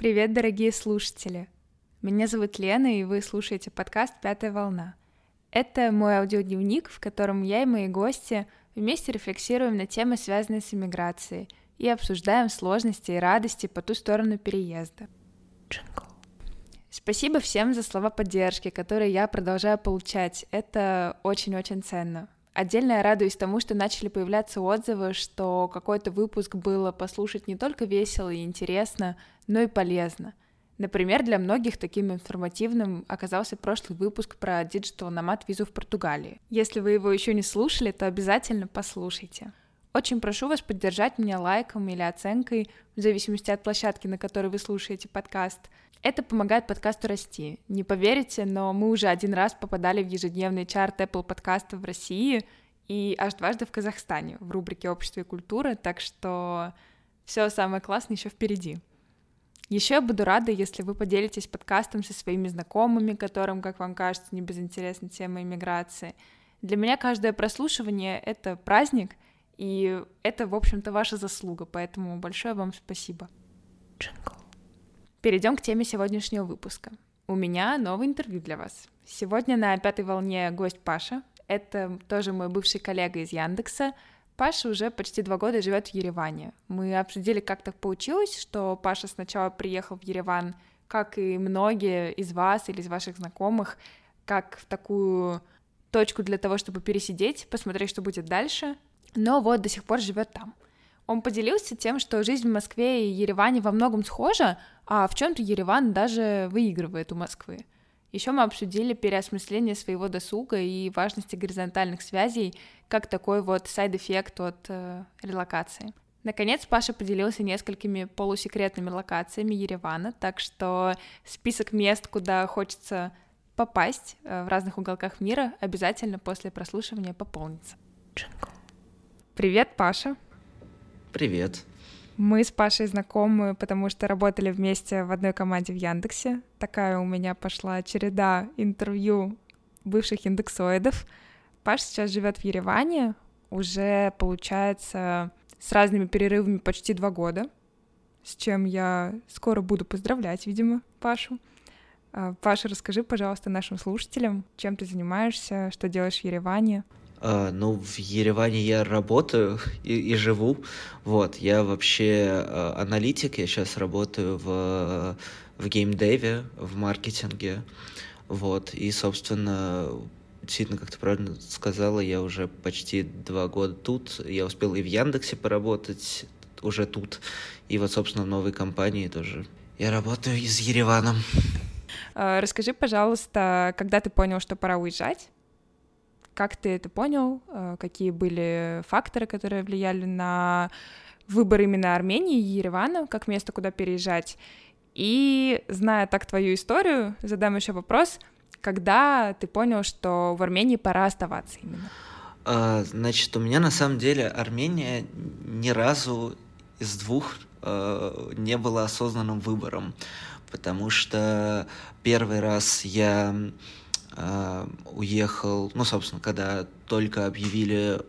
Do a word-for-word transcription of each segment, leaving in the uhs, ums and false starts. Привет, дорогие слушатели! Меня зовут Лена, и вы слушаете подкаст «Пятая волна». Это мой аудиодневник, в котором я и мои гости вместе рефлексируем на темы, связанные с эмиграцией, и обсуждаем сложности и радости по ту сторону переезда. Джингл. Спасибо всем за слова поддержки, которые я продолжаю получать. Это очень-очень ценно. Отдельно я радуюсь тому, что начали появляться отзывы, что какой-то выпуск было послушать не только весело и интересно, но и полезно. Например, для многих таким информативным оказался прошлый выпуск про Digital Nomad Visa в Португалии. Если вы его еще не слушали, то обязательно послушайте. Очень прошу вас поддержать меня лайком или оценкой, в зависимости от площадки, на которой вы слушаете подкаст. Это помогает подкасту расти. Не поверите, но мы уже один раз попадали в ежедневный чарт Apple подкастов в России и аж дважды в Казахстане в рубрике «Общество и культура», так что все самое классное еще впереди. Еще я буду рада, если вы поделитесь подкастом со своими знакомыми, которым, как вам кажется, не безинтересна тема иммиграции. Для меня каждое прослушивание — это праздник, и это, в общем-то, ваша заслуга, поэтому большое вам спасибо. Джингл. Перейдем к теме сегодняшнего выпуска. У меня новое интервью для вас. Сегодня на «Пятой волне» гость Паша. Это тоже мой бывший коллега из Яндекса. Паша уже почти два года живет в Ереване. Мы обсудили, как так получилось, что Паша сначала приехал в Ереван, как и многие из вас или из ваших знакомых, как в такую точку для того, чтобы пересидеть, посмотреть, что будет дальше. Но вот до сих пор живет там. Он поделился тем, что жизнь в Москве и Ереване во многом схожа, а в чем-то Ереван даже выигрывает у Москвы. Еще мы обсудили переосмысление своего досуга и важности горизонтальных связей, как такой вот сайд-эффект от э, релокации. Наконец, Паша поделился несколькими полусекретными локациями Еревана, так что список мест, куда хочется попасть э, в разных уголках мира, обязательно после прослушивания пополнится. Привет, Паша! Привет! Мы с Пашей знакомы, потому что работали вместе в одной команде в Яндексе. Такая у меня пошла череда интервью бывших индексоидов. Паша сейчас живет в Ереване, уже, получается, с разными перерывами почти два года, с чем я скоро буду поздравлять, видимо, Пашу. Паша, расскажи, пожалуйста, нашим слушателям, чем ты занимаешься, что делаешь в Ереване. Uh, ну, в Ереване я работаю и, и живу, вот, я вообще uh, аналитик, я сейчас работаю в, в геймдеве, в маркетинге, вот, и, собственно, действительно, как ты правильно сказала, я уже почти два года тут, я успел и в Яндексе поработать уже тут, и вот, собственно, в новой компании тоже. Я работаю и с Ереваном. Uh, расскажи, пожалуйста, когда ты понял, что пора уезжать? Как ты это понял? Какие были факторы, которые влияли на выбор именно Армении и Еревана, как место, куда переезжать? И, зная так твою историю, задам еще вопрос. Когда ты понял, что в Армении пора оставаться именно? Значит, у меня на самом деле Армения ни разу из двух не была осознанным выбором, потому что первый раз я... уехал, ну, собственно, когда только объявили э,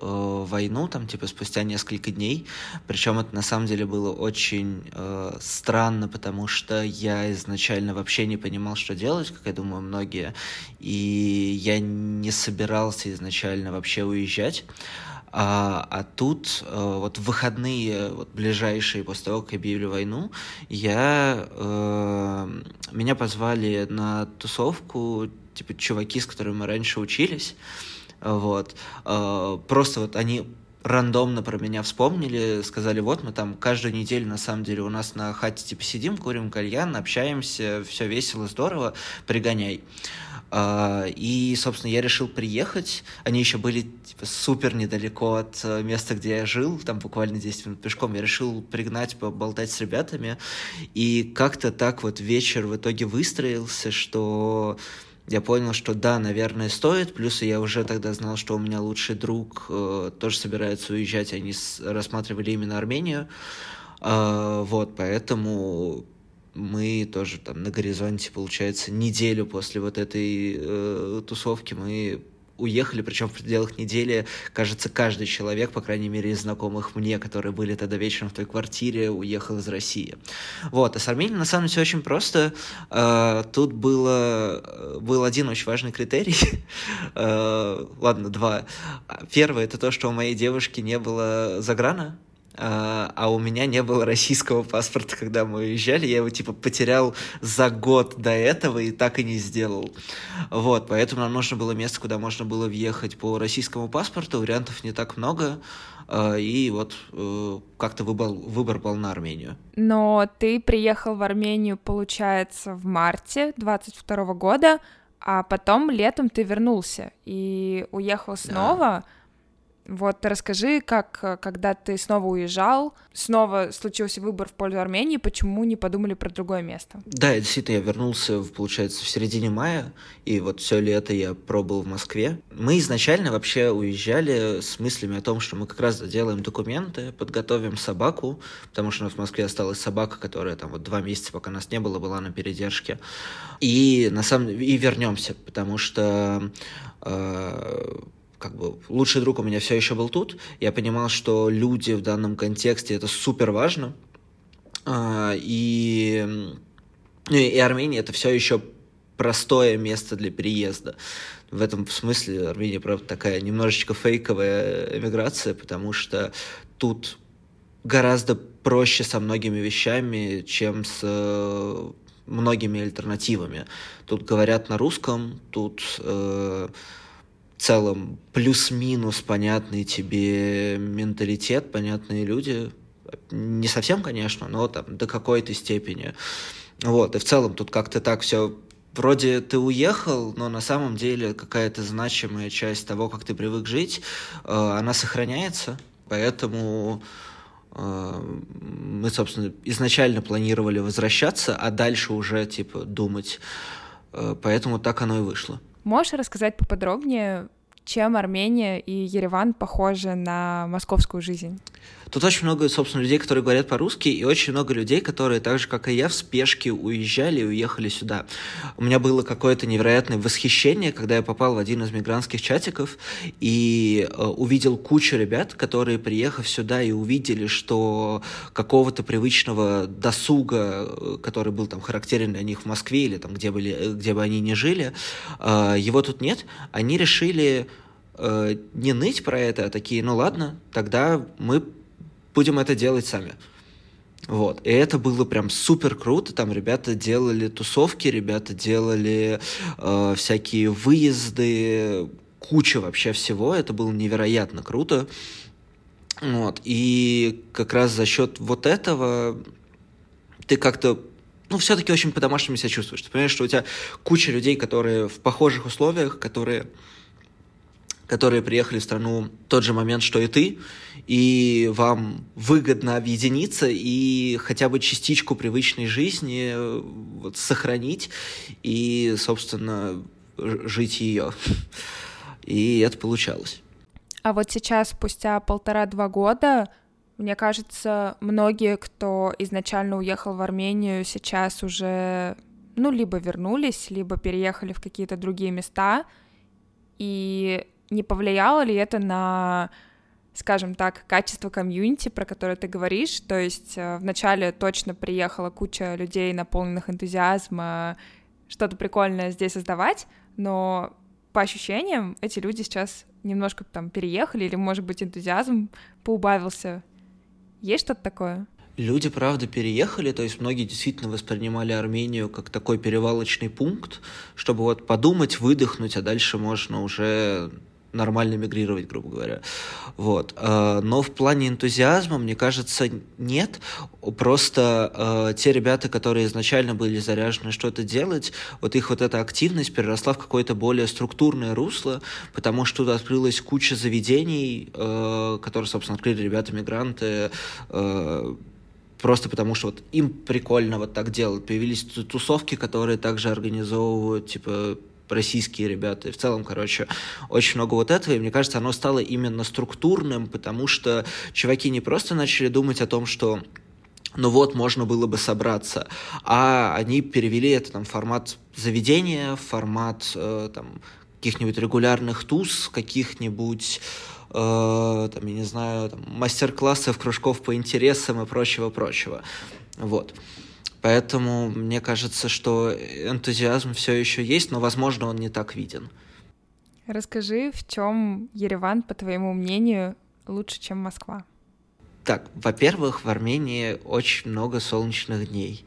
войну, там, типа, спустя несколько дней, причем это, на самом деле, было очень э, странно, потому что я изначально вообще не понимал, что делать, как, я думаю, многие, и я не собирался изначально вообще уезжать, а, а тут э, вот в выходные, вот ближайшие, после того, как объявили войну, я... Э, меня позвали на тусовку, типа, чуваки, с которыми мы раньше учились, вот, просто вот они рандомно про меня вспомнили, сказали, вот, мы там каждую неделю, на самом деле, у нас на хате, типа, сидим, курим кальян, общаемся, все весело, здорово, пригоняй. И, собственно, я решил приехать, они еще были, типа, супер недалеко от места, где я жил, там буквально десять минут пешком, я решил пригнать, поболтать с ребятами, и как-то так вот вечер в итоге выстроился, что... Я понял, что да, наверное, стоит, плюс я уже тогда знал, что у меня лучший друг э, тоже собирается уезжать, они с, рассматривали именно Армению, э, вот, поэтому мы тоже там на горизонте, получается, неделю после вот этой э, тусовки мы уехали, причем в пределах недели, кажется, каждый человек, по крайней мере, из знакомых мне, которые были тогда вечером в той квартире, уехал из России. Вот, а с Арменией, на самом деле, все очень просто. Тут было, был один очень важный критерий, ладно, два. Первое, это то, что у моей девушки не было заграна, а у меня не было российского паспорта, когда мы уезжали, я его, типа, потерял за год до этого и так и не сделал. Вот, поэтому нам нужно было место, куда можно было въехать по российскому паспорту, вариантов не так много, и вот как-то выбор, выбор был на Армению. Но ты приехал в Армению, получается, в марте двадцать второго года, а потом летом ты вернулся и уехал снова... Да. Вот расскажи, как, когда ты снова уезжал, снова случился выбор в пользу Армении, почему не подумали про другое место? Да, действительно, я вернулся, получается, в середине мая, и вот все лето я пробыл в Москве. Мы изначально вообще уезжали с мыслями о том, что мы как раз доделаем документы, подготовим собаку, потому что у нас в Москве осталась собака, которая там вот два месяца, пока нас не было, была на передержке, и на самом и вернемся, потому что э- как бы лучший друг у меня все еще был тут. Я понимал, что люди в данном контексте это супер важно. И, и Армения это все еще простое место для переезда. В этом смысле Армения, правда, такая немножечко фейковая эмиграция, потому что тут гораздо проще со многими вещами, чем с многими альтернативами. Тут говорят на русском, тут... Э, В целом плюс-минус понятный тебе менталитет, понятные люди. Не совсем, конечно, но там до какой-то степени. Вот, и в целом тут как-то так все... Вроде ты уехал, но на самом деле какая-то значимая часть того, как ты привык жить, она сохраняется, поэтому... Мы, собственно, изначально планировали возвращаться, а дальше уже, типа, думать. Поэтому так оно и вышло. Можешь рассказать поподробнее, чем Армения и Ереван похожи на московскую жизнь? Тут очень много, собственно, людей, которые говорят по-русски, и очень много людей, которые, так же, как и я, в спешке уезжали и уехали сюда. У меня было какое-то невероятное восхищение, когда я попал в один из мигрантских чатиков и э, увидел кучу ребят, которые, приехав сюда, и увидели, что какого-то привычного досуга, который был там характерен для них в Москве или там, где, были, где бы они ни жили, э, его тут нет. Они решили... не ныть про это, а такие, ну ладно, тогда мы будем это делать сами. Вот. И это было прям супер круто. Там ребята делали тусовки, ребята делали э, всякие выезды, куча вообще всего. Это было невероятно круто. Вот. И как раз за счет вот этого ты как-то ну, все-таки очень по-домашнему себя чувствуешь. Ты понимаешь, что у тебя куча людей, которые в похожих условиях, которые... которые приехали в страну в тот же момент, что и ты, и вам выгодно объединиться и хотя бы частичку привычной жизни вот, сохранить и, собственно, жить ее. И это получалось. А вот сейчас, спустя полтора-два года, мне кажется, многие, кто изначально уехал в Армению, сейчас уже, ну, либо вернулись, либо переехали в какие-то другие места, и... Не повлияло ли это на, скажем так, качество комьюнити, про которое ты говоришь? То есть вначале точно приехала куча людей, наполненных энтузиазмом, что-то прикольное здесь создавать, но по ощущениям эти люди сейчас немножко там переехали, или, может быть, энтузиазм поубавился. Есть что-то такое? Люди, правда, переехали, то есть многие действительно воспринимали Армению как такой перевалочный пункт, чтобы вот подумать, выдохнуть, а дальше можно уже... нормально мигрировать, грубо говоря. Вот. Но в плане энтузиазма, мне кажется, нет. Просто те ребята, которые изначально были заряжены что-то делать, вот их вот эта активность переросла в какое-то более структурное русло, потому что тут открылась куча заведений, которые, собственно, открыли ребята-мигранты, просто потому что вот им прикольно вот так делать. Появились тусовки, которые также организовывают, типа, российские ребята, и в целом, короче, очень много вот этого, и мне кажется, оно стало именно структурным, потому что чуваки не просто начали думать о том, что ну вот, можно было бы собраться, а они перевели это там в формат заведения, в формат э, там каких-нибудь регулярных туз, каких-нибудь, э, там, я не знаю, там, мастер-классов, кружков по интересам и прочего-прочего. Вот. Поэтому мне кажется, что энтузиазм все еще есть, но, возможно, он не так виден. Расскажи, в чем Ереван, по твоему мнению, лучше, чем Москва? Так, во-первых, в Армении очень много солнечных дней.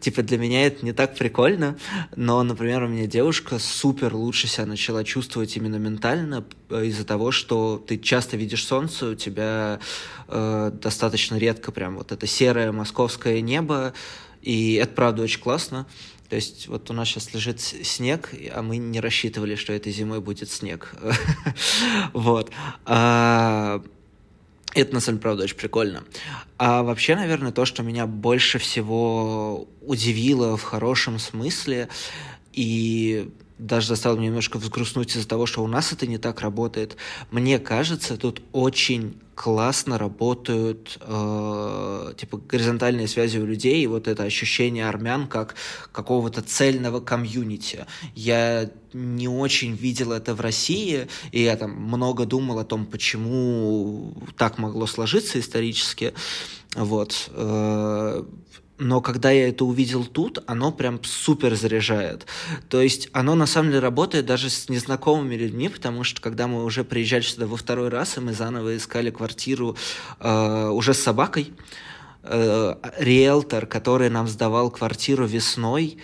Типа для меня это не так прикольно, но, например, у меня девушка супер лучше себя начала чувствовать именно ментально из-за того, что ты часто видишь солнце, у тебя э, достаточно редко прям вот это серое московское небо, и это, правда, очень классно. То есть вот у нас сейчас лежит снег, а мы не рассчитывали, что этой зимой будет снег. Вот. Это, на самом деле, правда, очень прикольно. А вообще, наверное, то, что меня больше всего удивило в хорошем смысле и даже заставило меня немножко взгрустнуть из-за того, что у нас это не так работает, мне кажется, тут очень классно работают э, типа горизонтальные связи у людей, и вот это ощущение армян как какого-то цельного комьюнити. Я не очень видел это в России, и я там много думал о том, почему так могло сложиться исторически. Вот. Э, но когда я это увидел тут, оно прям супер заряжает. То есть оно на самом деле работает даже с незнакомыми людьми, потому что когда мы уже приезжали сюда во второй раз, и мы заново искали квартиру э, уже с собакой, э, риэлтор, который нам сдавал квартиру весной,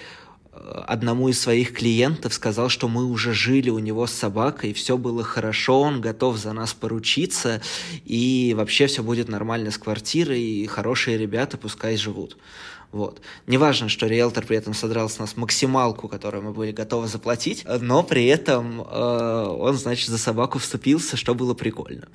одному из своих клиентов сказал, что мы уже жили у него с собакой, все было хорошо, он готов за нас поручиться, и вообще все будет нормально с квартирой, и хорошие ребята пускай живут. Вот. Неважно, что риэлтор при этом содрал с нас максималку, которую мы были готовы заплатить, но при этом э, он, значит, за собаку вступился, что было прикольно.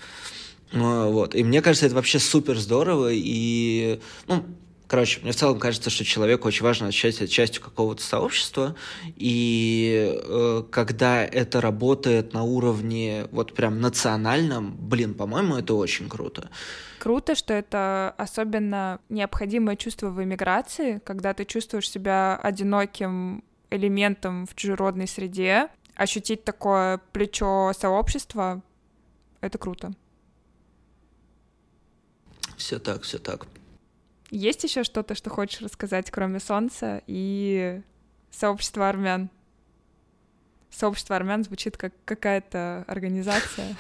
Э, вот. И мне кажется, это вообще супер здорово, и... Ну, короче, мне в целом кажется, что человеку очень важно ощущать себя частью какого-то сообщества, и э, когда это работает на уровне вот прям национальном, блин, по-моему, это очень круто. Круто, что это особенно необходимое чувство в эмиграции, когда ты чувствуешь себя одиноким элементом в чужеродной среде, ощутить такое плечо сообщества — это круто. Все так, все так. Есть еще что-то, что хочешь рассказать, кроме солнца и сообщества армян? Сообщество армян звучит как какая-то организация.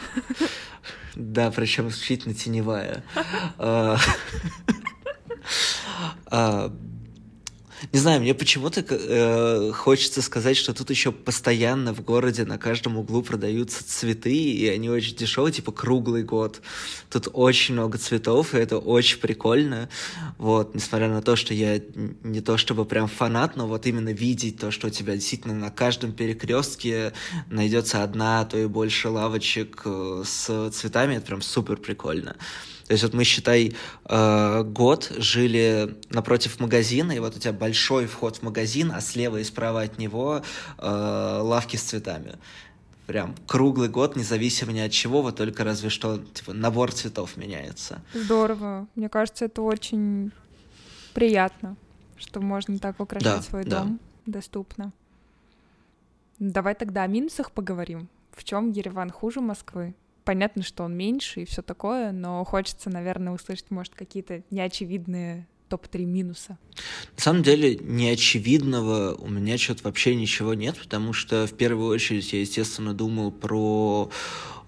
Да, причем исключительно теневая. Не знаю, мне почему-то э, хочется сказать, что тут еще постоянно в городе на каждом углу продаются цветы, и они очень дешевые, типа круглый год. Тут очень много цветов, и это очень прикольно. Вот, несмотря на то, что я не то чтобы прям фанат, но вот именно видеть то, что у тебя действительно на каждом перекрестке найдется одна, а то и больше лавочек с цветами, это прям супер прикольно. То есть вот мы, считай, год жили напротив магазина, и вот у тебя большой вход в магазин, а слева и справа от него лавки с цветами. Прям круглый год, независимо ни от чего, вот только разве что типа, набор цветов меняется. Здорово. Мне кажется, это очень приятно, что можно так украшать да, свой да. дом доступно. Давай тогда о минусах поговорим. В чем Ереван хуже Москвы? Понятно, что он меньше и все такое, но хочется, наверное, услышать, может, какие-то неочевидные топ-три минуса. На самом деле, неочевидного у меня что-то вообще ничего нет, потому что в первую очередь я, естественно, думал про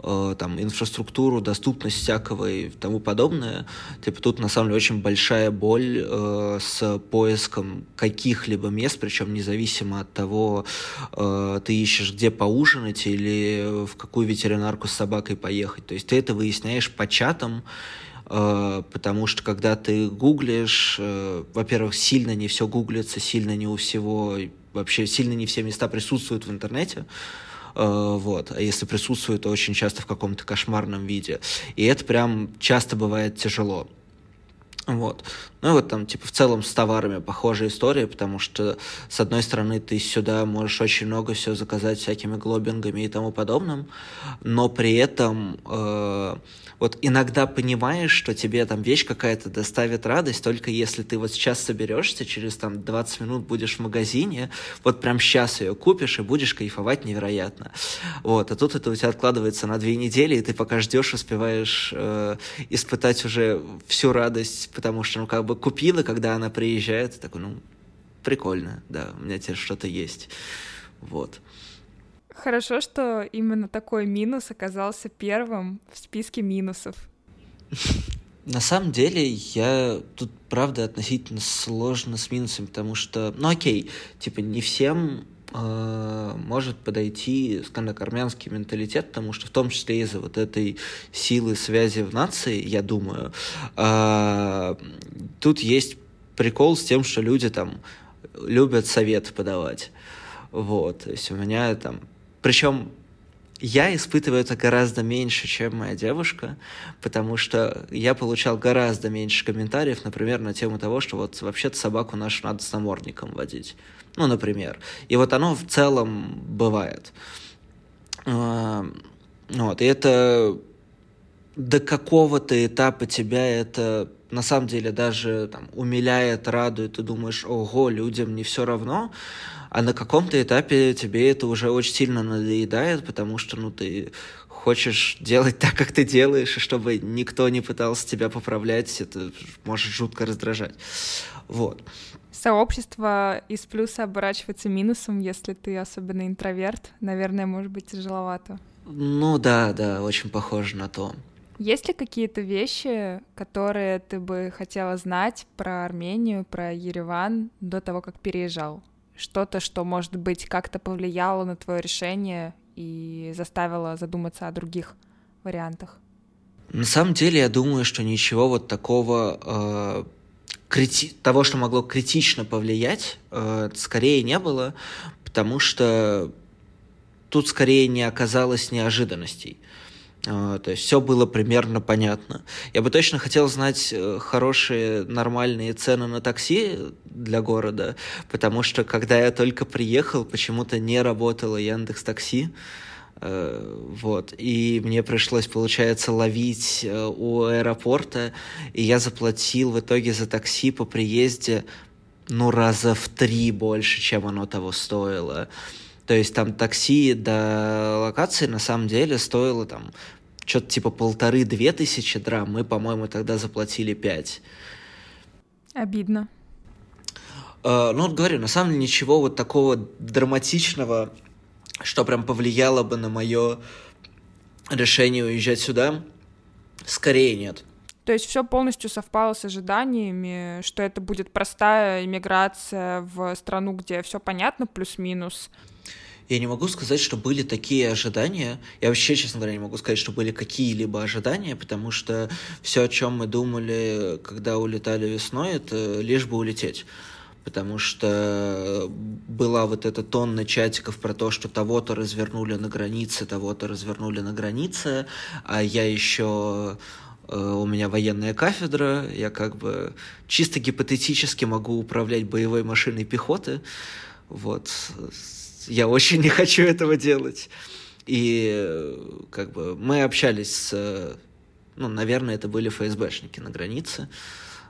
э, там, инфраструктуру, доступность всякого и тому подобное. Типа тут, на самом деле, очень большая боль э, с поиском каких-либо мест, причем независимо от того, э, ты ищешь, где поужинать или в какую ветеринарку с собакой поехать. То есть ты это выясняешь по чатам, потому что когда ты гуглишь, во-первых, сильно не все гуглится, сильно не у всего, вообще сильно не все места присутствуют в интернете, вот, а если присутствуют, то очень часто в каком-то кошмарном виде, и это прям часто бывает тяжело. Вот. Ну и вот там, типа, в целом с товарами похожая история, потому что, с одной стороны, ты сюда можешь очень много всего заказать всякими глобингами и тому подобным, но при этом э, вот иногда понимаешь, что тебе там вещь какая-то доставит радость, только если ты вот сейчас соберешься, через там двадцать минут будешь в магазине, вот прям сейчас ее купишь и будешь кайфовать невероятно. Вот. А тут это у тебя откладывается на две недели, и ты пока ждешь, успеваешь э, испытать уже всю радость, потому что, ну, как бы купила, когда она приезжает, такой, ну, прикольно, да, у меня теперь что-то есть, вот. Хорошо, что именно такой минус оказался первым в списке минусов. На самом деле, я тут, правда, относительно сложно с минусами, потому что, ну, окей, типа, не всем может подойти, скажем так, армянский менталитет, потому что в том числе из-за вот этой силы связи в нации, я думаю, тут есть прикол с тем, что люди там любят совет подавать. Вот, то есть у меня там... Причем я испытываю это гораздо меньше, чем моя девушка, потому что я получал гораздо меньше комментариев, например, на тему того, что вот вообще-то собаку нашу надо с намордником водить. Ну, например. И вот оно в целом бывает. Вот. И это до какого-то этапа тебя это... на самом деле даже там, умиляет, радует, ты думаешь, ого, людям не все равно, а на каком-то этапе тебе это уже очень сильно надоедает, потому что ну, ты хочешь делать так, как ты делаешь, и чтобы никто не пытался тебя поправлять, это может жутко раздражать. Вот. Сообщество из плюса оборачивается минусом, если ты особенно интроверт, наверное, может быть тяжеловато. Ну да, да, очень похоже на то. Есть ли какие-то вещи, которые ты бы хотела знать про Армению, про Ереван до того, как переезжал? Что-то, что, может быть, как-то повлияло на твое решение и заставило задуматься о других вариантах? На самом деле, я думаю, что ничего вот такого... Э- крити- того, что могло критично повлиять, э- скорее не было, потому что тут скорее не оказалось неожиданностей. То есть все было примерно понятно. Я бы точно хотел знать хорошие, нормальные цены на такси для города, потому что, когда я только приехал, почему-то не работало Яндекс.Такси. Вот. И мне пришлось, получается, ловить у аэропорта, и я заплатил в итоге за такси по приезде ну, раза в три больше, чем оно того стоило. То есть там такси до локации на самом деле стоило там что-то типа полторы-две тысячи драм. Мы, по-моему, тогда заплатили пять. Обидно. Э, ну вот говорю, на самом деле ничего вот такого драматичного, что прям повлияло бы на мое решение уезжать сюда, скорее нет. То есть все полностью совпало с ожиданиями, что это будет простая иммиграция в страну, где все понятно, плюс-минус. Я не могу сказать, что были такие ожидания. Я вообще, честно говоря, не могу сказать, что были какие-либо ожидания, потому что все, о чем мы думали, когда улетали весной, это лишь бы улететь. Потому что была вот эта тонна чатиков про то, что того-то развернули на границе, того-то развернули на границе, а я еще... У меня военная кафедра, я как бы чисто гипотетически могу управлять боевой машиной пехоты. Вот. Я очень не хочу этого делать. И как бы мы общались с... Ну, наверное, это были эф эс бэшники на границе.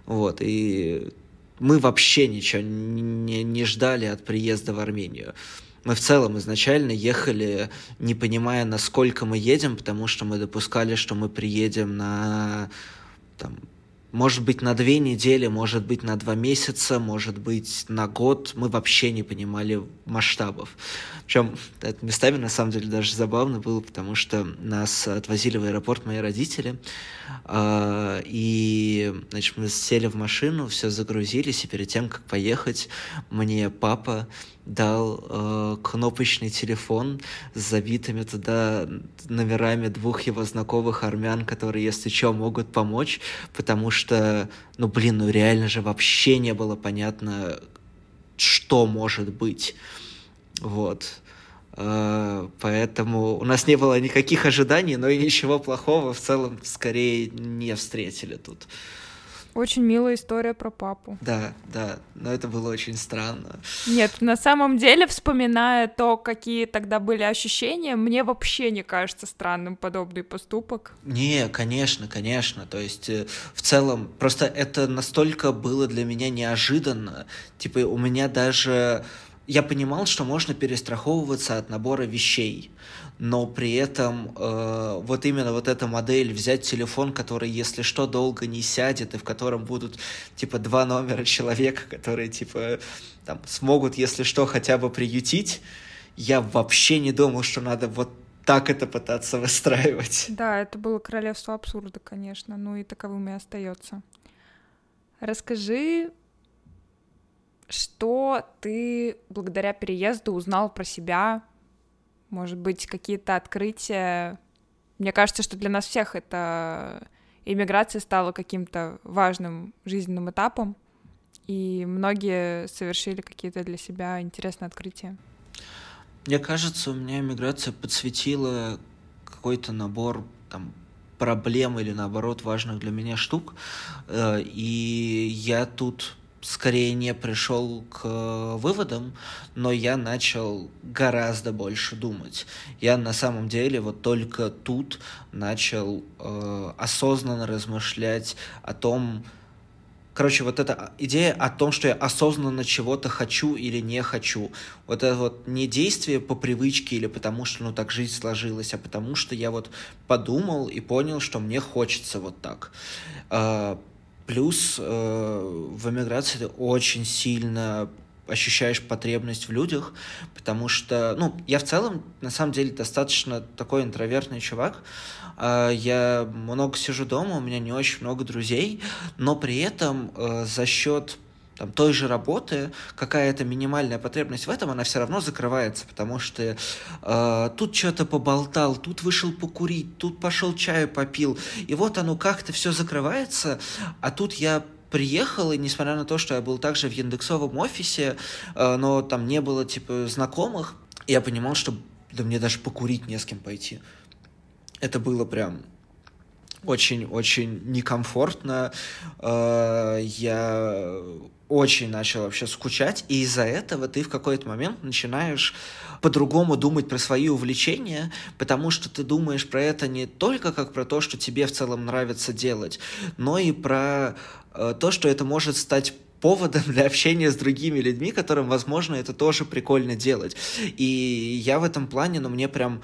Вот. И мы вообще ничего не, не ждали от приезда в Армению. Мы в целом изначально ехали, не понимая, насколько мы едем, потому что мы допускали, что мы приедем на, там, может быть, на две недели, может быть, на два месяца, может быть, на год. Мы вообще не понимали масштабов. Причем это местами, на самом деле, даже забавно было, потому что нас отвозили в аэропорт мои родители, и, значит, мы сели в машину, все загрузились, и перед тем, как поехать, мне папа дал э, кнопочный телефон с забитыми туда номерами двух его знакомых армян, которые, если что, могут помочь, потому что, ну, блин, ну реально же вообще не было понятно, что может быть. Вот. Э, поэтому у нас не было никаких ожиданий, но и ничего плохого в целом скорее не встретили тут. Очень милая история про папу. Да, да, но это было очень странно. Нет, на самом деле, вспоминая то, какие тогда были ощущения, мне вообще не кажется странным подобный поступок. Не, конечно, конечно, то есть в целом, просто это настолько было для меня неожиданно, типа у меня даже... Я понимал, что можно перестраховываться от набора вещей, но при этом э, вот именно вот эта модель взять телефон, который, если что, долго не сядет, и в котором будут, типа, два номера человека, которые, типа, там, смогут, если что, хотя бы приютить, я вообще не думал, что надо вот так это пытаться выстраивать. Да, это было королевство абсурда, конечно, ну и таковым и остается. Расскажи... Что ты благодаря переезду узнал про себя? Может быть, какие-то открытия? Мне кажется, что для нас всех эта иммиграция стала каким-то важным жизненным этапом, и многие совершили какие-то для себя интересные открытия. Мне кажется, у меня иммиграция подсветила какой-то набор там проблем или, наоборот, важных для меня штук, и я тут... скорее не пришел к выводам, но я начал гораздо больше думать. Я на самом деле вот только тут начал э, осознанно размышлять о том... Короче, вот эта идея о том, что я осознанно чего-то хочу или не хочу. Вот это вот не действие по привычке или потому, что ну так жизнь сложилась, а потому, что я вот подумал и понял, что мне хочется вот так. Э, Плюс э, в эмиграции ты очень сильно ощущаешь потребность в людях, потому что, ну, я в целом, на самом деле, достаточно такой интровертный чувак. Э, я много сижу дома, у меня не очень много друзей, но при этом э, за счет там, той же работы какая-то минимальная потребность в этом, она все равно закрывается, потому что э, тут что-то поболтал, тут вышел покурить, тут пошел чаю попил, и вот оно как-то все закрывается, а тут я приехал, и несмотря на то, что я был также в яндексовом офисе, э, но там не было типа знакомых, я понимал, что да мне даже покурить не с кем пойти. Это было прям... очень-очень некомфортно, я очень начал вообще скучать, и из-за этого ты в какой-то момент начинаешь по-другому думать про свои увлечения, потому что ты думаешь про это не только как про то, что тебе в целом нравится делать, но и про то, что это может стать поводом для общения с другими людьми, которым, возможно, это тоже прикольно делать. И я в этом плане, ну, мне прям...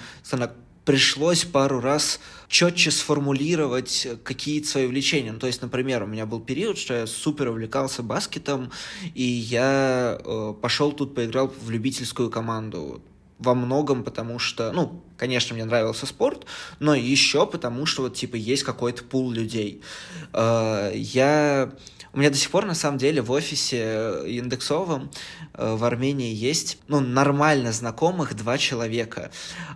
пришлось пару раз четче сформулировать какие-то свои увлечения. Ну, то есть, например, у меня был период, что я супер увлекался баскетом, и я э, пошел тут поиграл в любительскую команду. Во многом потому что, ну, конечно, мне нравился спорт, но еще потому что вот, типа, есть какой-то пул людей. Э, я... У меня до сих пор, на самом деле, в офисе индексовом э, в Армении есть, ну, нормально знакомых два человека.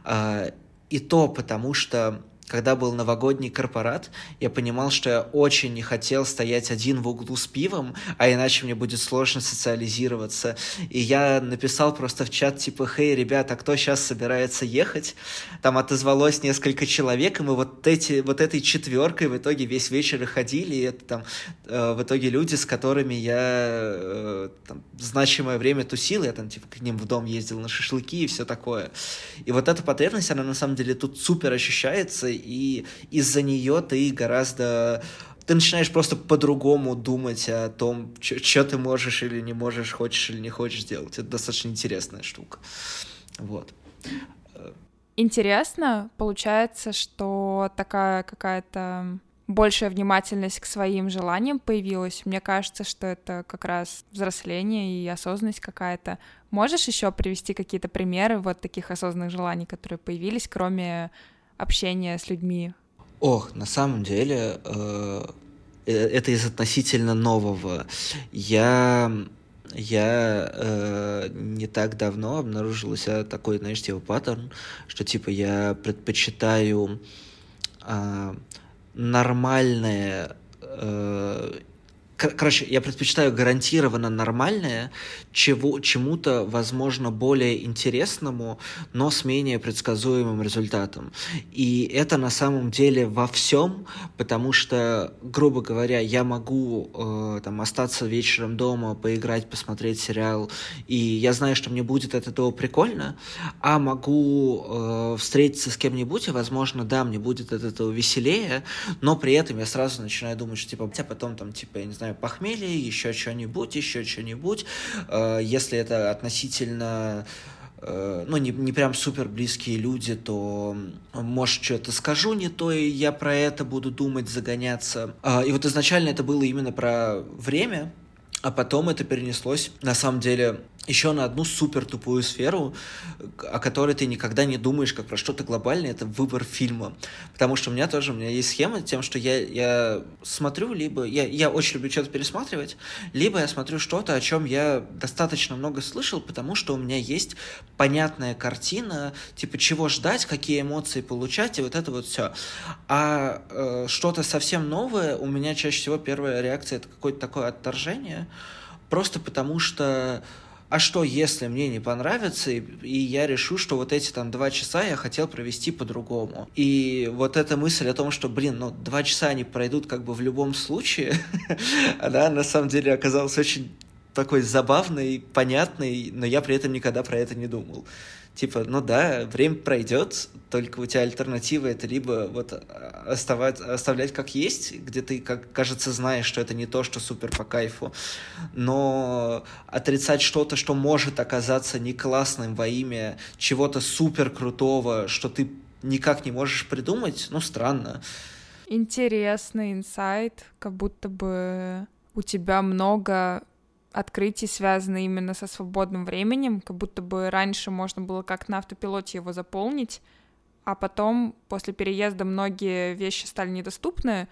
Э, И то потому, что когда был новогодний корпорат, я понимал, что я очень не хотел стоять один в углу с пивом, а иначе мне будет сложно социализироваться. И я написал просто в чат, типа, «Хей, ребята, кто сейчас собирается ехать?» Там отозвалось несколько человек, и мы вот, эти, вот этой четверкой в итоге весь вечер и ходили, и это там э, в итоге люди, с которыми я э, там, значимое время тусил, я там типа к ним в дом ездил на шашлыки и все такое. И вот эта потребность, она на самом деле тут супер ощущается, и из-за нее ты гораздо... Ты начинаешь просто по-другому думать о том, что ты можешь или не можешь, хочешь или не хочешь делать. Это достаточно интересная штука. Вот. Интересно. Получается, что такая какая-то большая внимательность к своим желаниям появилась. Мне кажется, что это как раз взросление и осознанность какая-то. Можешь еще привести какие-то примеры вот таких осознанных желаний, которые появились, кроме... общение с людьми? Ох, на самом деле, э, это из относительно нового. Я, я э, не так давно обнаружил у себя такой, знаешь, типа паттерн, что типа я предпочитаю э, нормальное э, Короче, я предпочитаю гарантированно нормальное чего, чему-то, возможно, более интересному, но с менее предсказуемым результатом. И это на самом деле во всем, потому что, грубо говоря, я могу э, там, остаться вечером дома, поиграть, посмотреть сериал, и я знаю, что мне будет от этого прикольно, а могу э, встретиться с кем-нибудь, и, возможно, да, мне будет от этого веселее, но при этом я сразу начинаю думать, что, типа, а потом, там, типа, я не знаю, похмелье, еще что-нибудь, еще что-нибудь. Если это относительно, ну, не, не прям супер близкие люди, то, может, что-то скажу не то, и я про это буду думать, загоняться. И вот изначально это было именно про время, а потом это перенеслось, на самом деле, еще на одну супер тупую сферу, о которой ты никогда не думаешь как про что-то глобальное, это выбор фильма. Потому что у меня тоже, у меня есть схема тем, что я, я смотрю, либо... Я, я очень люблю что-то пересматривать, либо я смотрю что-то, о чем я достаточно много слышал, потому что у меня есть понятная картина, типа, чего ждать, какие эмоции получать, и вот это вот все. А э, что-то совсем новое, у меня чаще всего первая реакция — это какое-то такое отторжение, просто потому что... А что, если мне не понравится, и, и я решу, что вот эти там два часа я хотел провести по-другому? И вот эта мысль о том, что, блин, ну два часа они пройдут как бы в любом случае, она на самом деле оказалась очень такой забавной, понятной, но я при этом никогда про это не думал. Типа, ну да, время пройдет, только у тебя альтернатива — это либо вот оставать, оставлять как есть, где ты, как кажется, знаешь, что это не то, что супер по кайфу, но отрицать что-то, что может оказаться не классным во имя чего-то супер крутого, что ты никак не можешь придумать, ну странно. Интересный инсайт, как будто бы у тебя много... открытий, связаны именно со свободным временем, как будто бы раньше можно было как на автопилоте его заполнить, а потом после переезда многие вещи стали недоступны,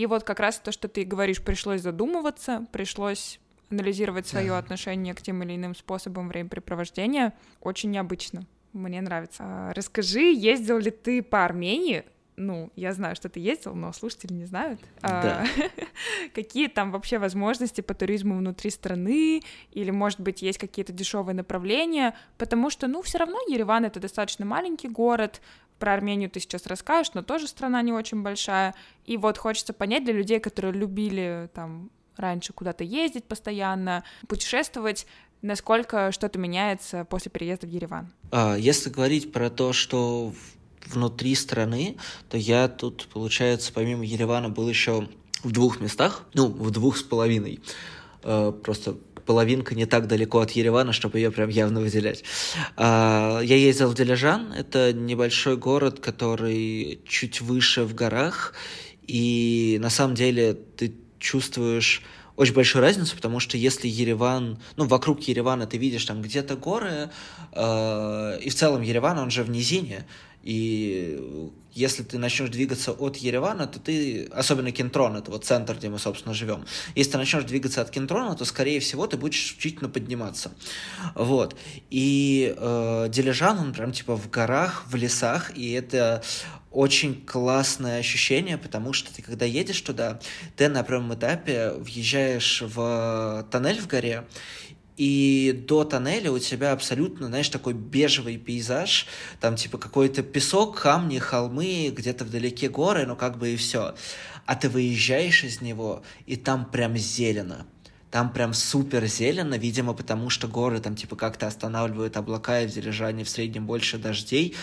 и вот как раз то, что ты говоришь, пришлось задумываться, пришлось анализировать свое yeah. отношение к тем или иным способам времяпрепровождения, очень необычно, мне нравится. Расскажи, ездил ли ты по Армении? Ну, я знаю, что ты ездил, но слушатели не знают. Да. Какие там вообще возможности по туризму внутри страны? Или, может быть, есть какие-то дешевые направления? Потому что, ну, все равно Ереван — это достаточно маленький город. Про Армению ты сейчас расскажешь, но тоже страна не очень большая. И вот хочется понять для людей, которые любили там раньше куда-то ездить постоянно, путешествовать, насколько что-то меняется после переезда в Ереван. Если говорить про то, что... внутри страны, то я тут, получается, помимо Еревана был еще в двух местах, ну, в двух с половиной. Просто половинка не так далеко от Еревана, чтобы ее прям явно выделять. Я ездил в Дилижан, это небольшой город, который чуть выше в горах, и на самом деле ты чувствуешь... очень большую разницу, потому что если Ереван... Ну, вокруг Еревана ты видишь там где-то горы, э, и в целом Ереван, он же в низине, и если ты начнешь двигаться от Еревана, то ты... Особенно Кентрон, это вот центр, где мы, собственно, живем. Если ты начнешь двигаться от Кентрона, то, скорее всего, ты будешь чуть-чуть подниматься. Вот. И э, Дилижан, он прям типа в горах, в лесах, и это... очень классное ощущение, потому что ты, когда едешь туда, ты на первом этапе въезжаешь в тоннель в горе, и до тоннеля у тебя абсолютно, знаешь, такой бежевый пейзаж, там типа какой-то песок, камни, холмы, где-то вдалеке горы, ну как бы и все. А ты выезжаешь из него, и там прям зелено. Там прям супер зелено, видимо, потому что горы там типа как-то останавливают облака, и в Дилижане в среднем больше дождей.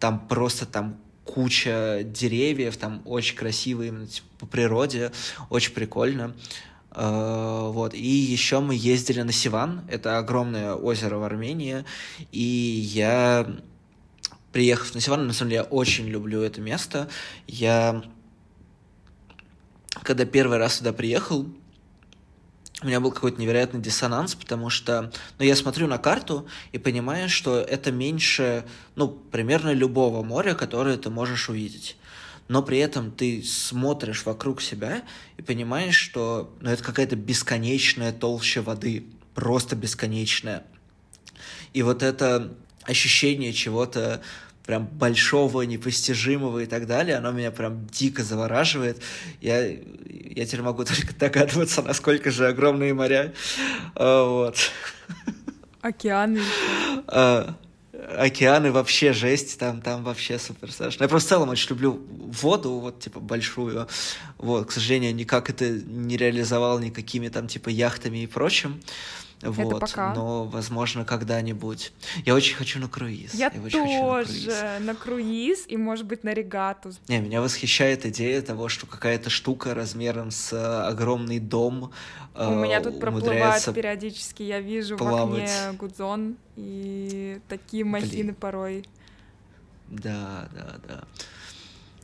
Там просто там куча деревьев, там очень красиво именно типа, по природе, очень прикольно. Э-э- вот. И еще мы ездили на Севан, это огромное озеро в Армении, и я, приехав на Севан, на самом деле я очень люблю это место. Я, когда первый раз сюда приехал, у меня был какой-то невероятный диссонанс, потому что, ну, я смотрю на карту и понимаю, что это меньше, ну, примерно любого моря, которое ты можешь увидеть. Но при этом ты смотришь вокруг себя и понимаешь, что, ну, это какая-то бесконечная толща воды, просто бесконечная. И вот это ощущение чего-то прям большого, непостижимого и так далее, оно меня прям дико завораживает. Я, я теперь могу только догадываться, насколько же огромные моря. Вот. Океаны. Океаны вообще жесть, там, там вообще супер страшно. Я просто в целом очень люблю воду, вот, типа, большую. Вот, к сожалению, никак это не реализовал никакими там, типа, яхтами и прочим. Вот, это пока. Но, возможно, когда-нибудь. Я очень хочу на круиз. Я, Я очень тоже хочу на круиз. на круиз и, может быть, на регату. Не, меня восхищает идея того, что какая-то штука размером с огромный дом умудряется У меня тут проплывает периодически. Я вижу плавать. В окне Гудзон и такие махины Блин. порой. Да, да, да.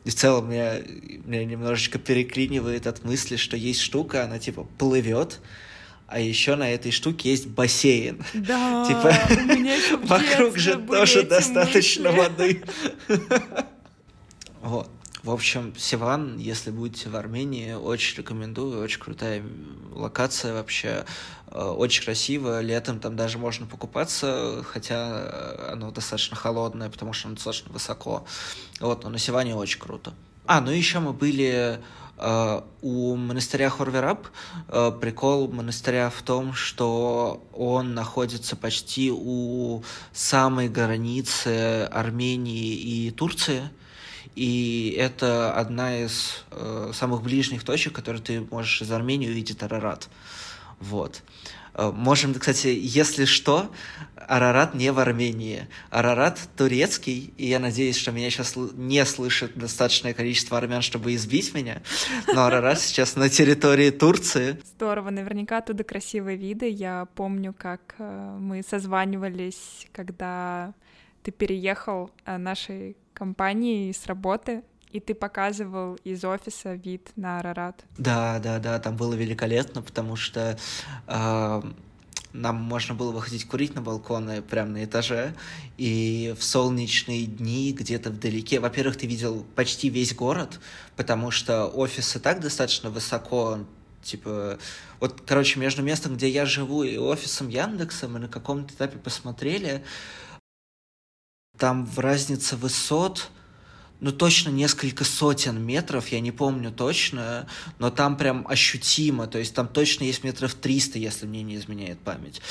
И в целом меня, меня немножечко переклинивает от мысли, что есть штука, она типа плывет. А еще на этой штуке есть бассейн. Да, типа, у меня еще в вокруг же тоже достаточно мысли. Воды. Вот. В общем, Севан, если будете в Армении, очень рекомендую. Очень крутая локация вообще. Очень красиво. Летом там даже можно покупаться, хотя оно достаточно холодное, потому что оно достаточно высоко. Вот, но на Севане очень круто. А, ну еще мы были... Uh, у монастыря Хорвирап uh, прикол монастыря в том, что он находится почти у самой границы Армении и Турции, и это одна из uh, самых ближних точек, которые ты можешь из Армении увидеть Арарат. Вот. Uh, можем, кстати, если что, Арарат не в Армении. Арарат турецкий, и я надеюсь, что меня сейчас не слышит достаточное количество армян, чтобы избить меня, но Арарат сейчас на территории Турции. Здорово, наверняка оттуда красивые виды. Я помню, как мы созванивались, когда ты переехал нашей компанией с работы, и ты показывал из офиса вид на Арарат. Да, да, да, там было великолепно, потому что... Э- Нам можно было выходить курить на балконы прямо на этаже, и в солнечные дни где-то вдалеке... Во-первых, ты видел почти весь город, потому что офис и так достаточно высоко, типа... Вот, короче, между местом, где я живу, и офисом Яндекса мы на каком-то этапе посмотрели, там разница высот... Ну, точно несколько сотен метров, я не помню точно, но там прям ощутимо, то есть там точно есть метров триста, если мне не изменяет память.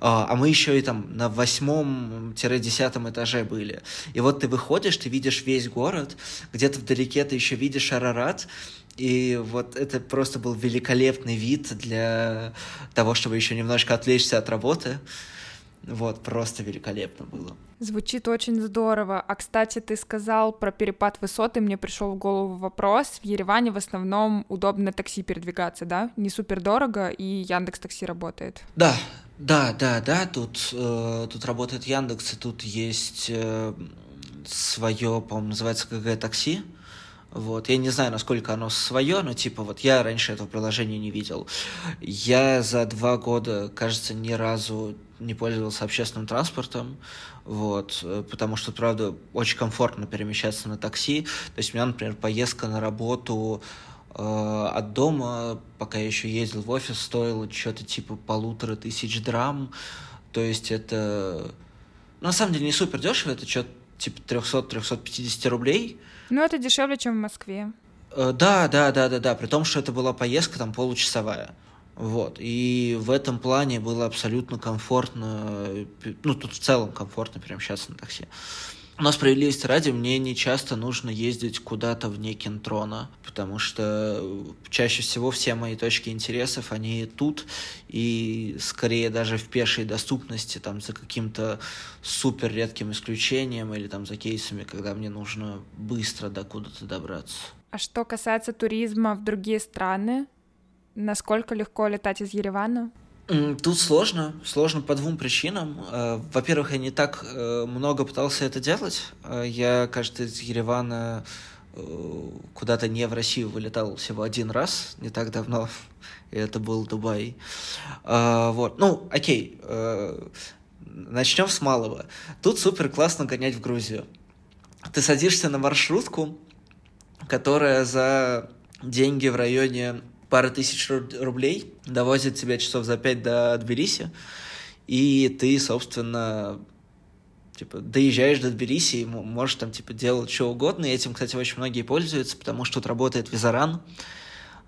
А мы еще и там на восьмом-десятом этаже были. И вот ты выходишь, ты видишь весь город, где-то вдалеке ты еще видишь Арарат, и вот это просто был великолепный вид для того, чтобы еще немножко отвлечься от работы. Вот, просто великолепно было. Звучит очень здорово. А, кстати, ты сказал про перепад высоты, мне пришел в голову вопрос. В Ереване в основном удобно такси передвигаться, да? Не супер дорого, и Яндекс.Такси работает. Да, да, да, да, тут, э, тут работает Яндекс, и тут есть э, свое, по-моему, называется КГ-такси. Вот, я не знаю, насколько оно свое, но типа вот я раньше этого приложения не видел. Я за два года, кажется, ни разу не пользовался общественным транспортом, вот, потому что, правда, очень комфортно перемещаться на такси. То есть у меня, например, поездка на работу э, от дома, пока я еще ездил в офис, стоила что-то типа полутора тысяч драм. То есть это, ну, на самом деле, не супер дешево, это что-то типа триста-триста пятьдесят рублей. Ну, это дешевле, чем в Москве. Э, да, да, да, да, да, при том, что это была поездка там получасовая. Вот, и в этом плане было абсолютно комфортно, ну, тут в целом комфортно перемещаться на такси. Но справедливости ради, мне не часто нужно ездить куда-то вне Кентрона, потому что чаще всего все мои точки интересов, они тут, и скорее даже в пешей доступности, там, за каким-то супер редким исключением или там за кейсами, когда мне нужно быстро до куда-то добраться. А что касается туризма в другие страны? Насколько легко летать из Еревана? Тут сложно. Сложно по двум причинам. Во-первых, я не так много пытался это делать. Я, кажется, из Еревана куда-то не в Россию вылетал всего один раз, не так давно. И это был Дубай. Вот. Ну, окей. Начнем с малого. Тут супер классно гонять в Грузию. Ты садишься на маршрутку, которая за деньги в районе... пара тысяч рублей, довозит тебя часов за пять до Тбилиси, и ты, собственно, типа, доезжаешь до Тбилиси, и можешь там, типа, делать что угодно. И этим, кстати, очень многие пользуются, потому что тут работает визаран.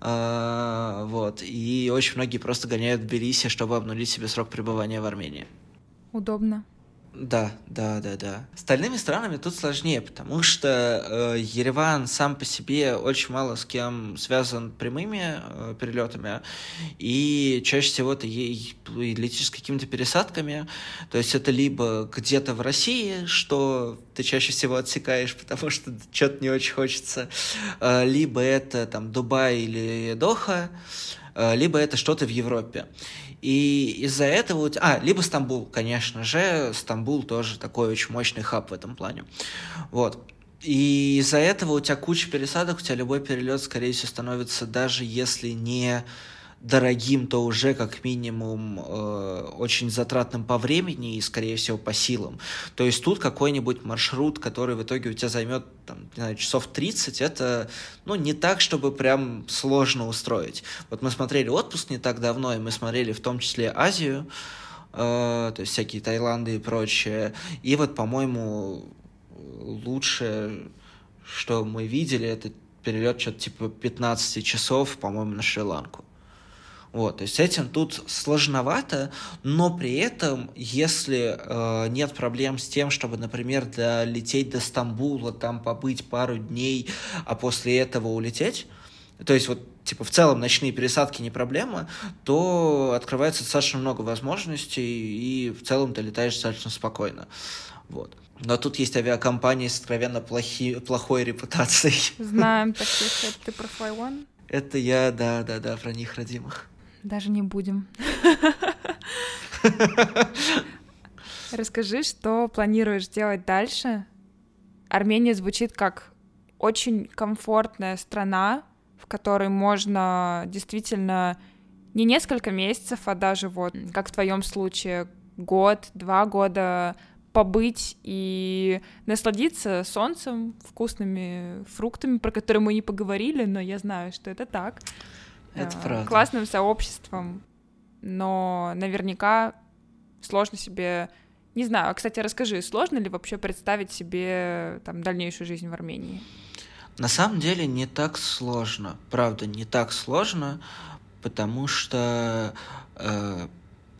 А, вот. И очень многие просто гоняют в Тбилиси, чтобы обнулить себе срок пребывания в Армении. Удобно. Да, да, да, да. С остальными странами тут сложнее, потому что э, Ереван сам по себе очень мало с кем связан прямыми э, перелетами, и чаще всего ты ей летишь с какими-то пересадками, то есть это либо где-то в России, что ты чаще всего отсекаешь, потому что что-то не очень хочется, э, либо это там Дубай или Доха, э, либо это что-то в Европе. И из-за этого... А, либо Стамбул, конечно же. Стамбул тоже такой очень мощный хаб в этом плане. Вот. И из-за этого у тебя куча пересадок, у тебя любой перелет, скорее всего, становится, даже если не дорогим, то уже как минимум э, очень затратным по времени и, скорее всего, по силам. То есть тут какой-нибудь маршрут, который в итоге у тебя займет, там, не знаю, часов тридцать, это, ну, не так, чтобы прям сложно устроить. Вот мы смотрели отпуск не так давно, и мы смотрели в том числе Азию, э, то есть всякие Таиланды и прочее. И вот, по-моему, лучшее, что мы видели, это перелет что-то типа пятнадцать часов, по-моему, на Шри-Ланку. Вот, то есть с этим тут сложновато, но при этом, если э, нет проблем с тем, чтобы, например, долететь до Стамбула, там побыть пару дней, а после этого улететь, то есть вот, типа, в целом ночные пересадки не проблема, то открывается достаточно много возможностей, и в целом ты летаешь достаточно спокойно, вот. Но тут есть авиакомпании с откровенно плохи, плохой репутацией. Знаем таких, это ты про FlyOne? Это я, да-да-да, про них родимых. Даже не будем. Расскажи, что планируешь делать дальше. Армения звучит как очень комфортная страна, в которой можно действительно не несколько месяцев, а даже вот, как в твоем случае, год, два года побыть и насладиться солнцем, вкусными фруктами, про которые мы не поговорили, но я знаю, что это так. Это правда. Классным сообществом, но наверняка сложно себе... Не знаю, а, кстати, расскажи, сложно ли вообще представить себе там дальнейшую жизнь в Армении? На самом деле не так сложно, правда, не так сложно, потому что, э,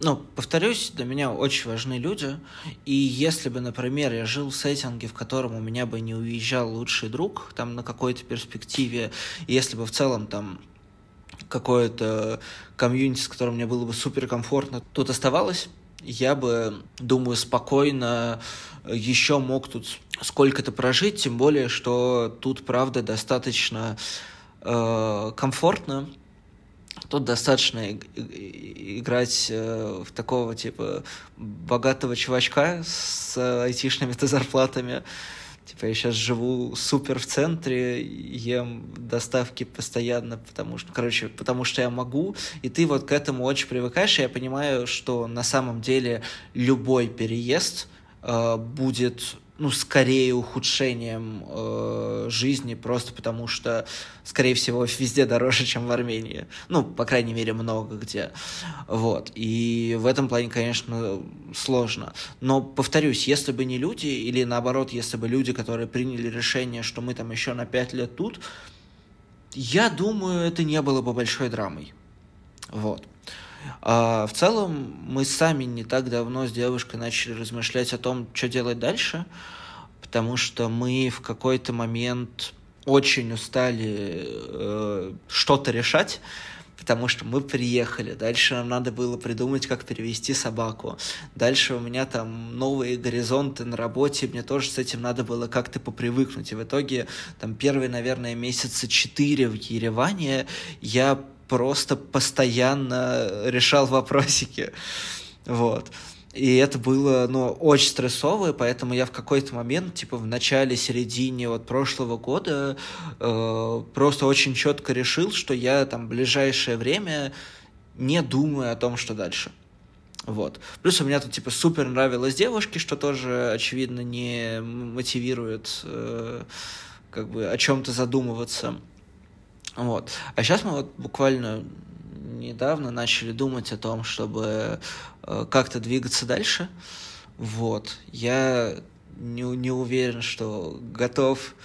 ну, повторюсь, для меня очень важны люди, и если бы, например, я жил в сеттинге, в котором у меня бы не уезжал лучший друг, там, на какой-то перспективе, если бы в целом там какое-то комьюнити, с которым мне было бы суперкомфортно, тут оставалось, я бы, думаю, спокойно еще мог тут сколько-то прожить, тем более, что тут, правда, достаточно э, комфортно, тут достаточно играть в такого, типа, богатого чувачка с айтишными-то зарплатами. Типа, я сейчас живу супер в центре, ем доставки постоянно, потому что, короче, потому что я могу, и ты вот к этому очень привыкаешь, и я понимаю, что на самом деле любой переезд э, будет... ну, скорее ухудшением э, жизни, просто потому что, скорее всего, везде дороже, чем в Армении. Ну, по крайней мере, много где. Вот. И в этом плане, конечно, сложно. Но, повторюсь, если бы не люди, или наоборот, если бы люди, которые приняли решение, что мы там еще на пять лет тут, я думаю, это не было бы большой драмой. Вот. А в целом мы сами не так давно с девушкой начали размышлять о том, что делать дальше, потому что мы в какой-то момент очень устали э, что-то решать, потому что мы приехали, дальше нам надо было придумать, как перевести собаку, дальше у меня там новые горизонты на работе, мне тоже с этим надо было как-то попривыкнуть, и в итоге там первые, наверное, месяца четыре в Ереване я просто постоянно решал вопросики, вот, и это было, ну, очень стрессово, поэтому я в какой-то момент, типа, в начале-середине вот прошлого года э, просто очень четко решил, что я там в ближайшее время не думаю о том, что дальше, вот, плюс у меня тут, типа, супер нравилось девушке, что тоже, очевидно, не мотивирует э, как бы о чем-то задумываться. Вот. А сейчас мы вот буквально недавно начали думать о том, чтобы э, как-то двигаться дальше. Вот. Я не, не уверен, что готов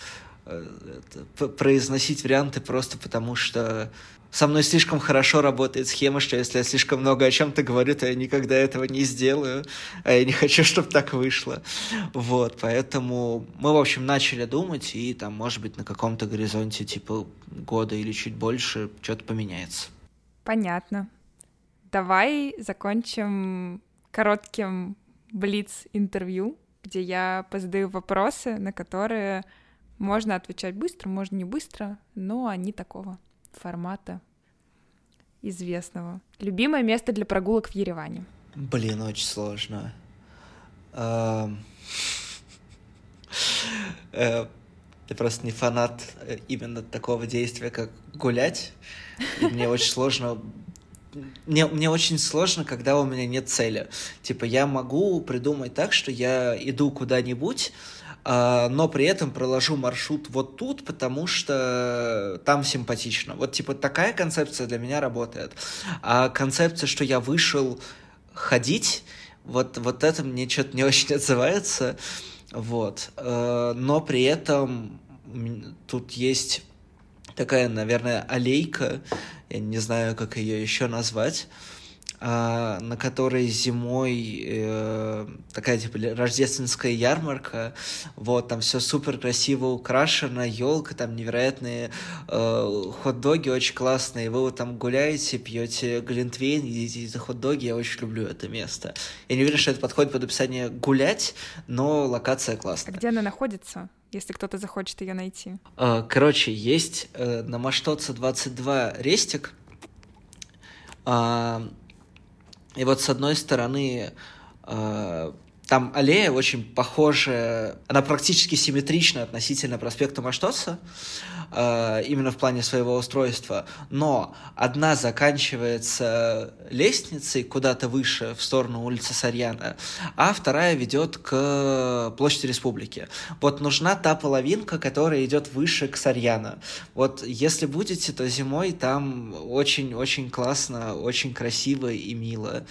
произносить варианты просто потому, что со мной слишком хорошо работает схема, что если я слишком много о чем-то говорю, то я никогда этого не сделаю, а я не хочу, чтобы так вышло. Вот, поэтому мы, в общем, начали думать, и там, может быть, на каком-то горизонте типа года или чуть больше что-то поменяется. Понятно. Давай закончим коротким блиц-интервью, где я позадаю вопросы, на которые можно отвечать быстро, можно не быстро, но они такого формата известного. Любимое место для прогулок в Ереване? Блин, очень сложно. Я просто не фанат именно такого действия, как гулять. И мне очень сложно... Мне, мне очень сложно, когда у меня нет цели. Типа, я могу придумать так, что я иду куда-нибудь, но при этом проложу маршрут вот тут, потому что там симпатично. Вот, типа, такая концепция для меня работает. А концепция, что я вышел ходить, вот, вот это мне что-то не очень отзывается. Вот. Но при этом тут есть такая, наверное, аллейка, я не знаю, как ее еще назвать, на которой зимой э, такая типа рождественская ярмарка, вот, там все супер красиво украшено, елка, там невероятные э, хот-доги очень классные, вы вот там гуляете, пьете глинтвейн, едите эти хот-доги, я очень люблю это место. Я не уверен, что это подходит под описание «гулять», но локация классная. А где она находится, если кто-то захочет ее найти? Короче, есть э, на Маштоце двадцать два рестик, э, и вот с одной стороны, э, там аллея очень похожая, она практически симметрична относительно проспекта Маштоца, э, именно в плане своего устройства, но одна заканчивается лестницей куда-то выше, в сторону улицы Сарьяна, а вторая ведет к площади Республики. Вот нужна та половинка, которая идет выше к Сарьяна. Вот если будете, то зимой там очень-очень классно, очень красиво и мило.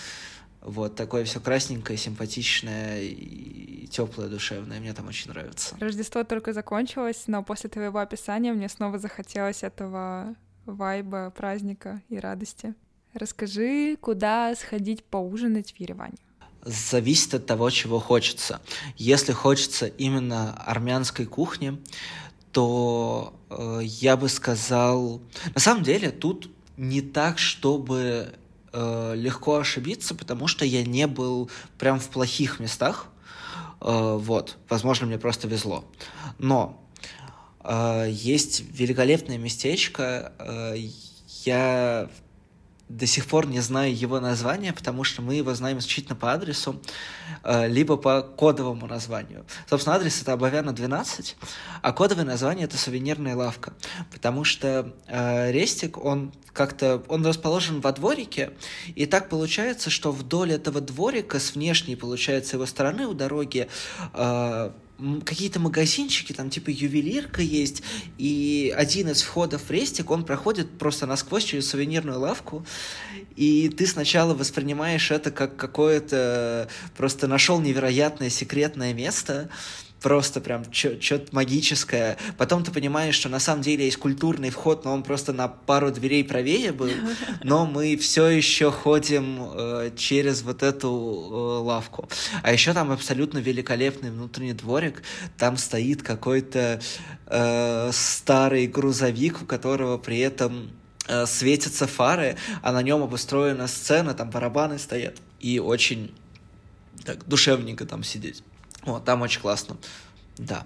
Вот, такое все красненькое, симпатичное, и теплое, душевное. Мне там очень нравится. Рождество только закончилось, но после твоего описания мне снова захотелось этого вайба, праздника и радости. Расскажи, куда сходить поужинать в Ереване? Зависит от того, чего хочется. Если хочется именно армянской кухни, то э, я бы сказал... На самом деле, тут не так, чтобы... легко ошибиться, потому что я не был прям в плохих местах. Вот. Возможно, мне просто везло. Но есть великолепное местечко. Я до сих пор не знаю его название, потому что мы его знаем исключительно по адресу, либо по кодовому названию. Собственно, адрес — это Абовяна двенадцать, а кодовое название — это сувенирная лавка, потому что э, рестик, он как-то, он расположен во дворике, и так получается, что вдоль этого дворика, с внешней, получается, его стороны у дороги, э, какие-то магазинчики, там типа ювелирка есть, и один из входов в рестик, он проходит просто насквозь через сувенирную лавку, и ты сначала воспринимаешь это как какое-то... Просто нашел невероятное секретное место, просто прям что-то магическое. Потом ты понимаешь, что на самом деле есть культурный вход, но он просто на пару дверей правее был, но мы все еще ходим э, через вот эту э, лавку. А еще там абсолютно великолепный внутренний дворик, там стоит какой-то э, старый грузовик, у которого при этом э, светятся фары, а на нем обустроена сцена, там барабаны стоят, и очень так душевненько там сидеть. Вот, там очень классно, да.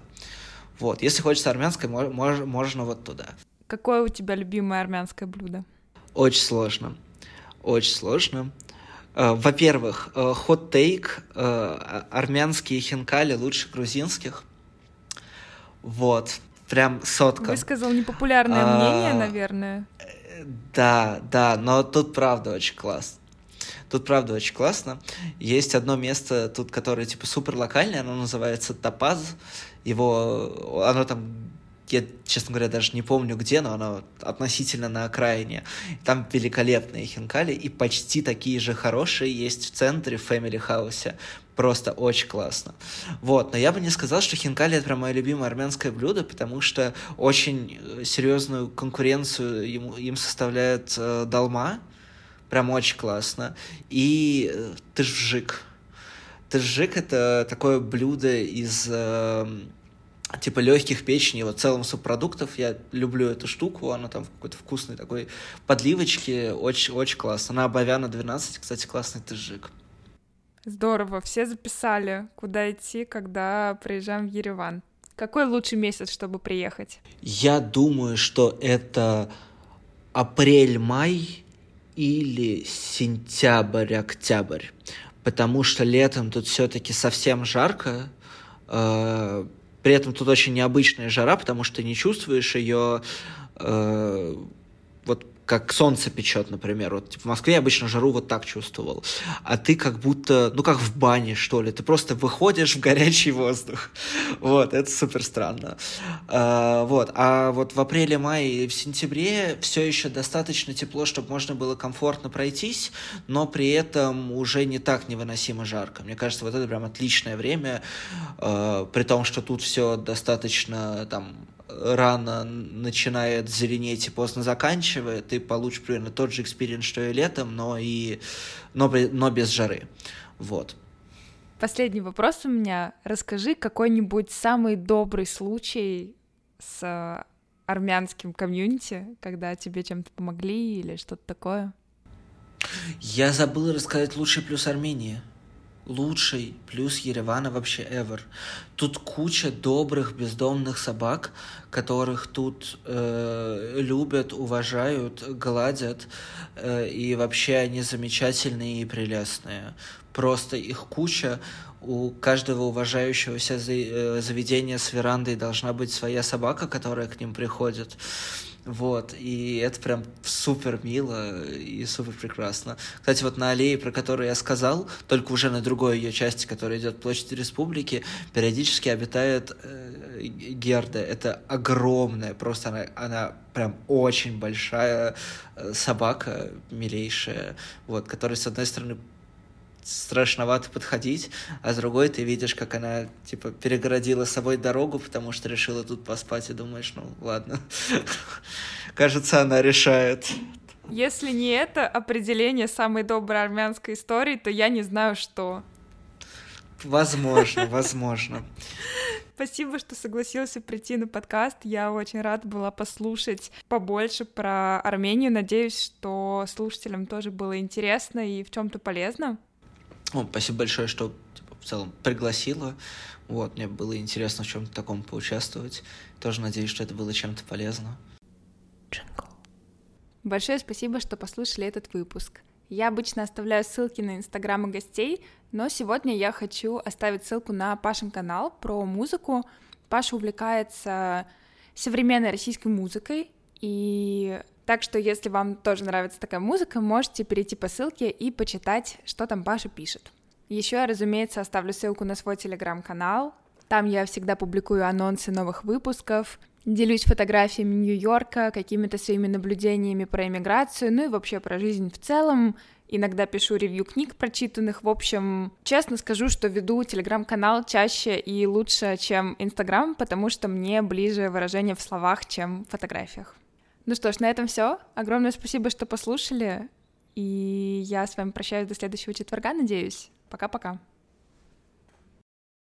Вот, если хочется армянской, мож, можно вот туда. Какое у тебя любимое армянское блюдо? Очень сложно, очень сложно. Во-первых, хот-тейк, армянские хинкали лучше грузинских. Вот, прям сотка. Высказал непопулярное а- мнение, наверное. Да, да, но тут правда очень классно. Тут, правда, очень классно. Есть одно место тут, которое, типа, супер локальное, оно называется Топаз. Его... Оно там я, честно говоря, даже не помню где, но она относительно на окраине. Там великолепные хинкали, и почти такие же хорошие есть в центре, в family house. Просто очень классно. Вот, но я бы не сказал, что хинкали — это прям мое любимое армянское блюдо, потому что очень серьезную конкуренцию ему, им составляет э, долма. Прям очень классно. И э, тыжжик. Тыжжик — это такое блюдо из... Э, типа легких печеней, вот целым субпродуктов. Я люблю эту штуку, она там в какой-то вкусной такой подливочке, очень, очень классно. На Абовяна двенадцать, кстати, классный тыжжик. Здорово, все записали, куда идти, когда приезжаем в Ереван. Какой лучший месяц, чтобы приехать? Я думаю, что это апрель-май или сентябрь-октябрь, потому что летом тут все-таки совсем жарко. При этом тут очень необычная жара, потому что ты не чувствуешь ее, э, вот как солнце печет, например. Вот типа, в Москве я обычно жару вот так чувствовал. А ты как будто, ну как в бане, что ли, ты просто выходишь в горячий воздух. Вот, это супер странно. Э, вот. А вот в апреле, мае и в сентябре все еще достаточно тепло, чтобы можно было комфортно пройтись, но при этом уже не так невыносимо жарко. Мне кажется, вот это прям отличное время, э, при том, что тут все достаточно там... рано начинает зеленеть и поздно заканчивает, ты получишь примерно тот же экспириенс, что и летом, но, и, но, но без жары. Вот. Последний вопрос у меня. Расскажи какой-нибудь самый добрый случай с армянским комьюнити, когда тебе чем-то помогли или что-то такое. Я забыл рассказать лучший плюс Армении. Лучший плюс Еревана вообще ever. Тут куча добрых бездомных собак, которых тут э, любят, уважают, гладят, э, и вообще они замечательные и прелестные. Просто их куча. У каждого уважающегося заведения с верандой должна быть своя собака, которая к ним приходит. Вот, и это прям супер мило и супер прекрасно. Кстати, вот на аллее, про которую я сказал, только уже на другой ее части, которая идет площадь Республики, периодически обитает э, Герда. Это огромная, просто она, она прям очень большая собака, милейшая, вот, которая, с одной стороны, страшновато подходить, а с другой ты видишь, как она, типа, перегородила собой дорогу, потому что решила тут поспать, и думаешь, ну, ладно. Кажется, она решает. Если не это определение самой доброй армянской истории, то я не знаю, что. Возможно, возможно. Спасибо, что согласился прийти на подкаст. Я очень рада была послушать побольше про Армению. Надеюсь, что слушателям тоже было интересно и в чем-то полезно. Ну, спасибо большое, что типа, в целом пригласила. Вот, мне было интересно в чем-то таком поучаствовать. Тоже надеюсь, что это было чем-то полезно. Джингл. Большое спасибо, что послушали этот выпуск. Я обычно оставляю ссылки на инстаграмы гостей, но сегодня я хочу оставить ссылку на Пашин канал про музыку. Паша увлекается современной российской музыкой, и... Так что, если вам тоже нравится такая музыка, можете перейти по ссылке и почитать, что там Паша пишет. Еще я, разумеется, оставлю ссылку на свой телеграм-канал. Там я всегда публикую анонсы новых выпусков, делюсь фотографиями Нью-Йорка, какими-то своими наблюдениями про эмиграцию, ну и вообще про жизнь в целом. Иногда пишу ревью книг, прочитанных. В общем, честно скажу, что веду телеграм-канал чаще и лучше, чем инстаграм, потому что мне ближе выражение в словах, чем в фотографиях. Ну что ж, на этом все. Огромное спасибо, что послушали. И я с вами прощаюсь до следующего четверга, надеюсь. Пока-пока.